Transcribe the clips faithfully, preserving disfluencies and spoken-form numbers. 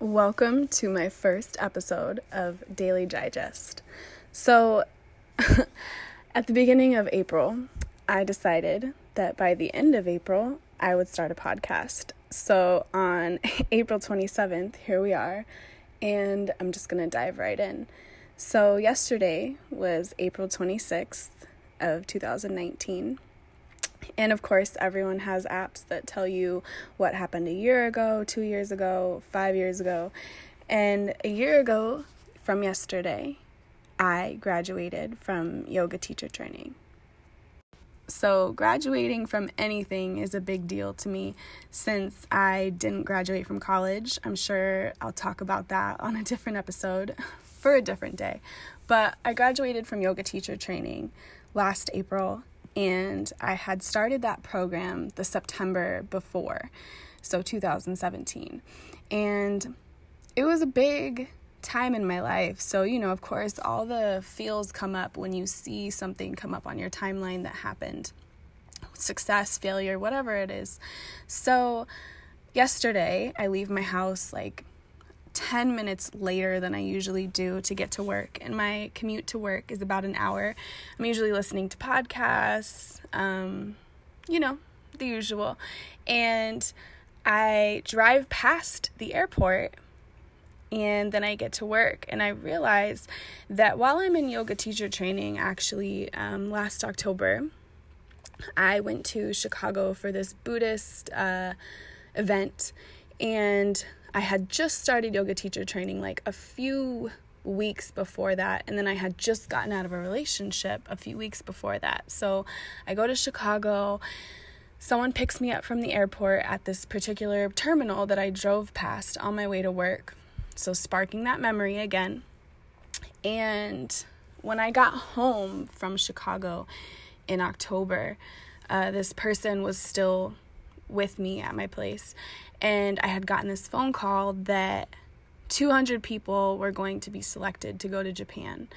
Welcome to my first episode of Daily Digest. So, at the beginning of April, I decided that by the end of April, I would start a podcast. So, on April twenty-seventh, here we are, and I'm just going to dive right in. So yesterday was April twenty-sixth of two thousand nineteen, and of course everyone has apps that tell you what happened a year ago, two years ago, five years ago, and a year ago from yesterday, I graduated from yoga teacher training. So graduating from anything is a big deal to me since I didn't graduate from college. I'm sure I'll talk about that on a different episode for a different day. But I graduated from yoga teacher training last April, and I had started that program the September before, so two thousand seventeen. And it was a big time in my life. So, you know, of course, all the feels come up when you see something come up on your timeline that happened. Success, failure, whatever it is. So yesterday, I leave my house like ten minutes later than I usually do to get to work. And my commute to work is about an hour. I'm usually listening to podcasts, um, you know, the usual. And I drive past the airport and then I get to work, and I realize that while I'm in yoga teacher training, actually, um, last October, I went to Chicago for this Buddhist uh, event, and I had just started yoga teacher training like a few weeks before that, and then I had just gotten out of a relationship a few weeks before that. So I go to Chicago. Someone picks me up from the airport at this particular terminal that I drove past on my way to work. So sparking that memory again. And when I got home from Chicago in October, uh, this person was still with me at my place. And I had gotten this phone call that two hundred people were going to be selected to go to Japan.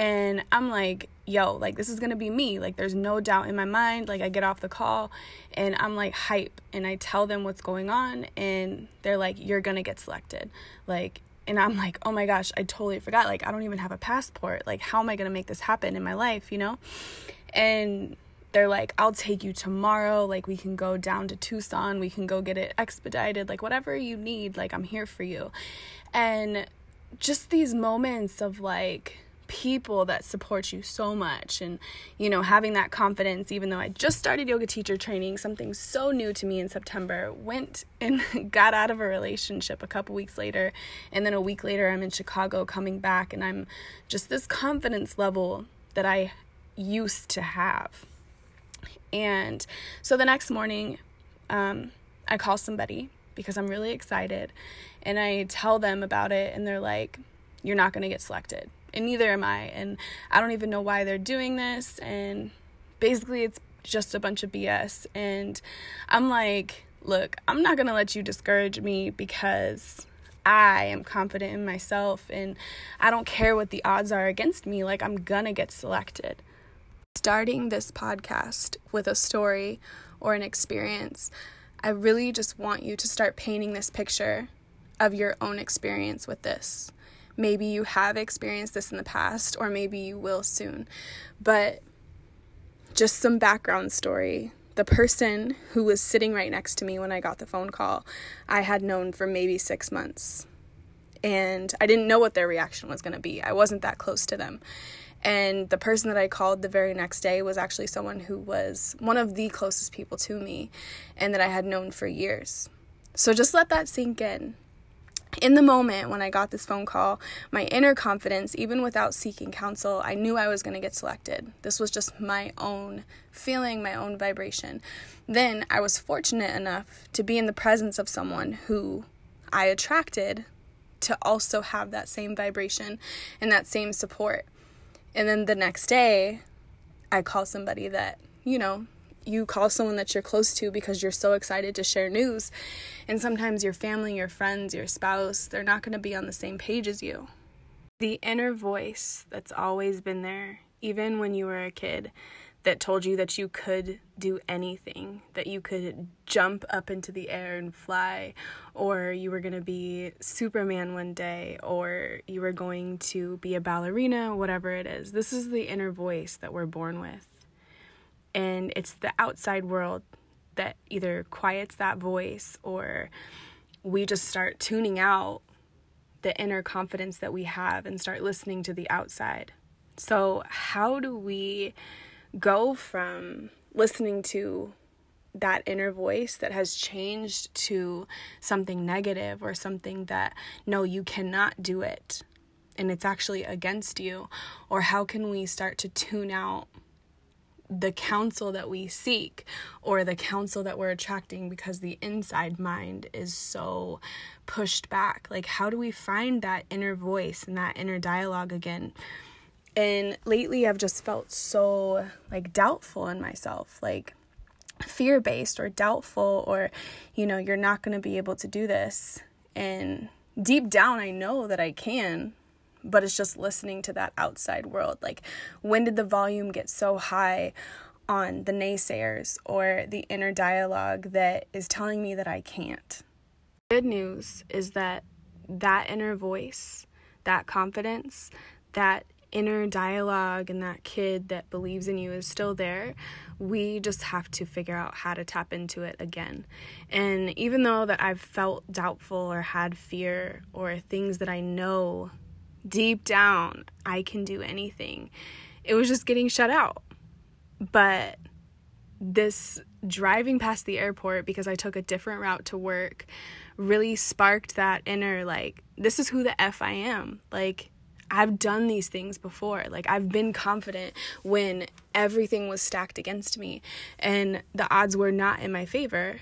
And I'm like, yo, like this is going to be me. Like there's no doubt in my mind. Like I get off the call and I'm like hype, and I tell them what's going on, and they're like, you're going to get selected. Like, and I'm like, oh my gosh, I totally forgot. Like I don't even have a passport. Like how am I going to make this happen in my life, you know? And they're like, I'll take you tomorrow. Like we can go down to Tucson. We can go get it expedited. Like whatever you need, like I'm here for you. And just these moments of like people that support you so much, and you know, having that confidence, even though I just started yoga teacher training, something so new to me in September, went and got out of a relationship a couple weeks later, and then a week later I'm in Chicago coming back, and I'm just this confidence level that I used to have. And so the next morning um, I call somebody because I'm really excited, and I tell them about it, and they're like, you're not going to get selected. And neither am I, and I don't even know why they're doing this, and basically it's just a bunch of B S, and I'm like, look, I'm not going to let you discourage me because I am confident in myself, and I don't care what the odds are against me, like I'm going to get selected. Starting this podcast with a story or an experience, I really just want you to start painting this picture of your own experience with this. Maybe you have experienced this in the past, or maybe you will soon. But just some background story. The person who was sitting right next to me when I got the phone call, I had known for maybe six months. And I didn't know what their reaction was going to be. I wasn't that close to them. And the person that I called the very next day was actually someone who was one of the closest people to me and that I had known for years. So just let that sink in. In the moment when I got this phone call, my inner confidence, even without seeking counsel, I knew I was going to get selected. This was just my own feeling, my own vibration. Then I was fortunate enough to be in the presence of someone who I attracted to also have that same vibration and that same support. And then the next day, I call somebody that, you know, you call someone that you're close to because you're so excited to share news. And sometimes your family, your friends, your spouse, they're not going to be on the same page as you. The inner voice that's always been there even when you were a kid, that told you that you could do anything, that you could jump up into the air and fly, or you were going to be Superman one day, or you were going to be a ballerina, whatever it is. This is the inner voice that we're born with. And it's the outside world that either quiets that voice, or we just start tuning out the inner confidence that we have and start listening to the outside. So how do we go from listening to that inner voice that has changed to something negative, or something that, no, you cannot do it and it's actually against you? Or how can we start to tune out the counsel that we seek, or the counsel that we're attracting, because the inside mind is so pushed back? Like, how do we find that inner voice and that inner dialogue again? And lately I've just felt so, like, doubtful in myself, like fear-based or doubtful, or, you know, you're not going to be able to do this. And deep down, I know that I can, but it's just listening to that outside world. Like, when did the volume get so high on the naysayers or the inner dialogue that is telling me that I can't? Good news is that that inner voice, that confidence, that inner dialogue, and that kid that believes in you is still there. We just have to figure out how to tap into it again. And even though that I've felt doubtful or had fear, or things that I know deep down I can do anything, it was just getting shut out. But this driving past the airport, because I took a different route to work, really sparked that inner, like, this is who the F I am. Like, I've done these things before. Like, I've been confident when everything was stacked against me and the odds were not in my favor.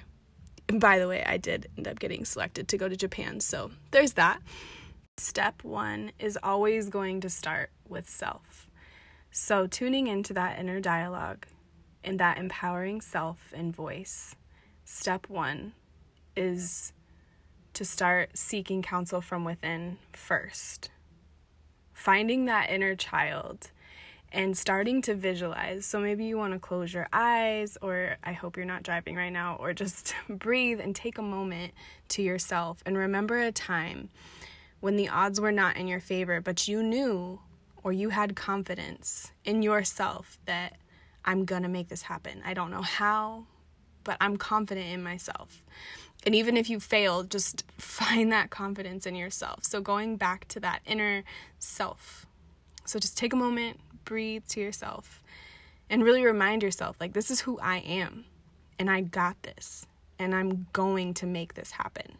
And by the way, I did end up getting selected to go to Japan, so there's that. Step one is always going to start with self. So tuning into that inner dialogue and that empowering self and voice. Step one is to start seeking counsel from within first. Finding that inner child and starting to visualize. So maybe you want to close your eyes, or I hope you're not driving right now, or just breathe and take a moment to yourself and remember a time when the odds were not in your favor, but you knew, or you had confidence in yourself that I'm going to make this happen. I don't know how, but I'm confident in myself. And even if you fail, just find that confidence in yourself. So going back to that inner self. So just take a moment, breathe to yourself, and really remind yourself, like, this is who I am, and I got this, and I'm going to make this happen.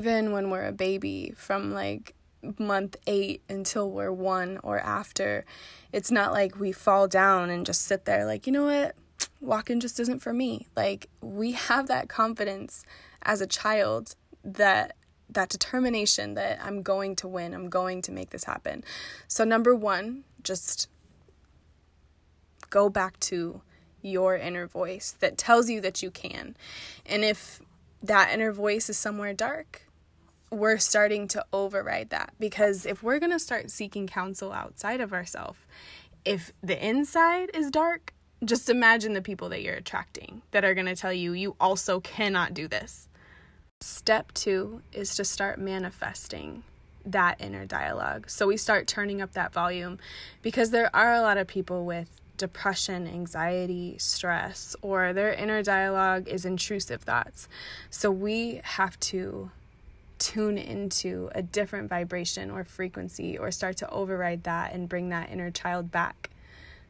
Even when we're a baby, from like month eight until we're one or after, it's not like we fall down and just sit there like, you know what? Walking just isn't for me. Like, we have that confidence as a child, that that determination that I'm going to win, I'm going to make this happen. So number one, just go back to your inner voice that tells you that you can. And if that inner voice is somewhere dark, we're starting to override that, because if we're going to start seeking counsel outside of ourselves, if the inside is dark, just imagine the people that you're attracting that are going to tell you, you also cannot do this. Step two is to start manifesting that inner dialogue. So we start turning up that volume, because there are a lot of people with depression, anxiety, stress, or their inner dialogue is intrusive thoughts. So we have to tune into a different vibration or frequency, or start to override that and bring that inner child back.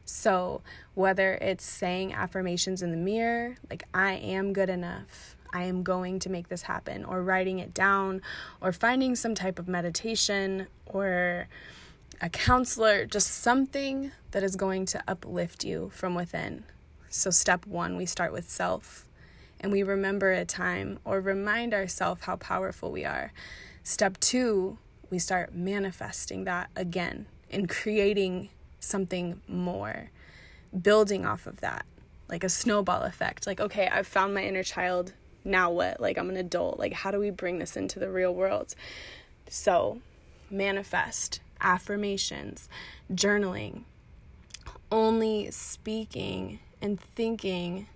So whether it's saying affirmations in the mirror, like, I am good enough, I am going to make this happen, or writing it down, or finding some type of meditation or a counselor, just something that is going to uplift you from within. So step one, we start with self, and we remember a time or remind ourselves how powerful we are. Step two, we start manifesting that again and creating something more, building off of that, like a snowball effect. Like, okay, I've found my inner child, now what? Like, I'm an adult, like, how do we bring this into the real world? So manifest, affirmations, journaling, only speaking and thinking,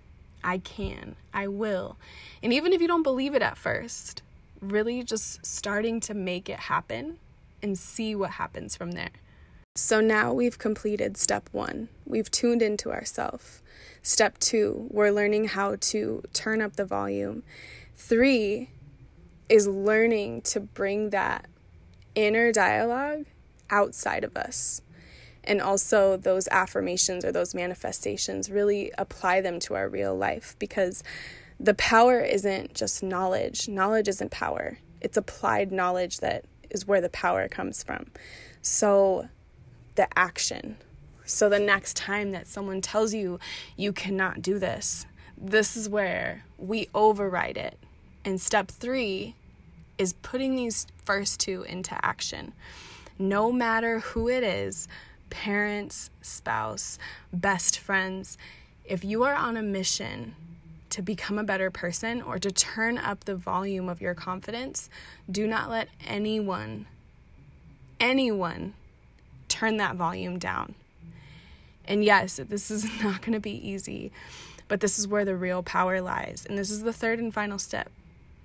I can, I will. And even if you don't believe it at first, really just starting to make it happen and see what happens from there. So now we've completed step one. We've tuned into ourselves. Step two, we're learning how to turn up the volume. Three is learning to bring that inner dialogue outside of us. And also those affirmations or those manifestations, really apply them to our real life, because the power isn't just knowledge. Knowledge isn't power. It's applied knowledge that is where the power comes from. So the action. So the next time that someone tells you, you cannot do this, this is where we override it. And step three is putting these first two into action. No matter who it is, parents, spouse, best friends, if you are on a mission to become a better person or to turn up the volume of your confidence, do not let anyone, anyone turn that volume down. And yes, this is not going to be easy, but this is where the real power lies. And this is the third and final step.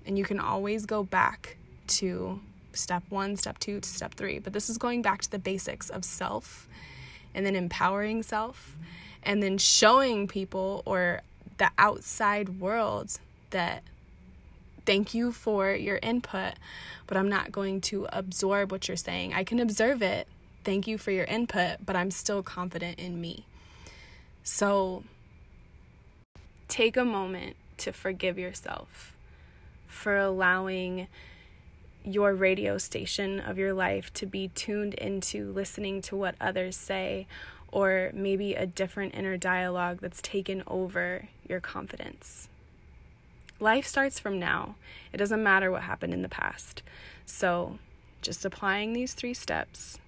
And you can always go back to step one, step two, to step three. But this is going back to the basics of self, and then empowering self, and then showing people or the outside world that thank you for your input, but I'm not going to absorb what you're saying. I can observe it. Thank you for your input, but I'm still confident in me. So take a moment to forgive yourself for allowing your radio station of your life to be tuned into listening to what others say, or maybe a different inner dialogue that's taken over your confidence. Life starts from now. It doesn't matter what happened in the past. So just applying these three steps,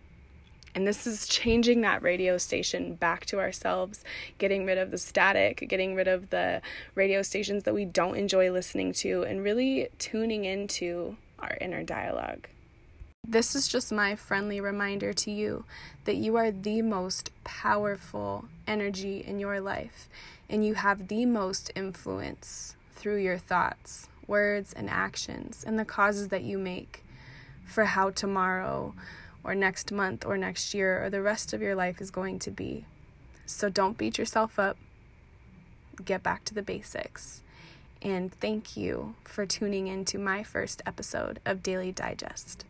and this is changing that radio station back to ourselves, getting rid of the static, getting rid of the radio stations that we don't enjoy listening to, and really tuning into our inner dialogue. This is just my friendly reminder to you that you are the most powerful energy in your life, and you have the most influence through your thoughts, words, and actions, and the causes that you make for how tomorrow or next month or next year or the rest of your life is going to be. So don't beat yourself up. Get back to the basics. And thank you for tuning in to my first episode of Daily Digest.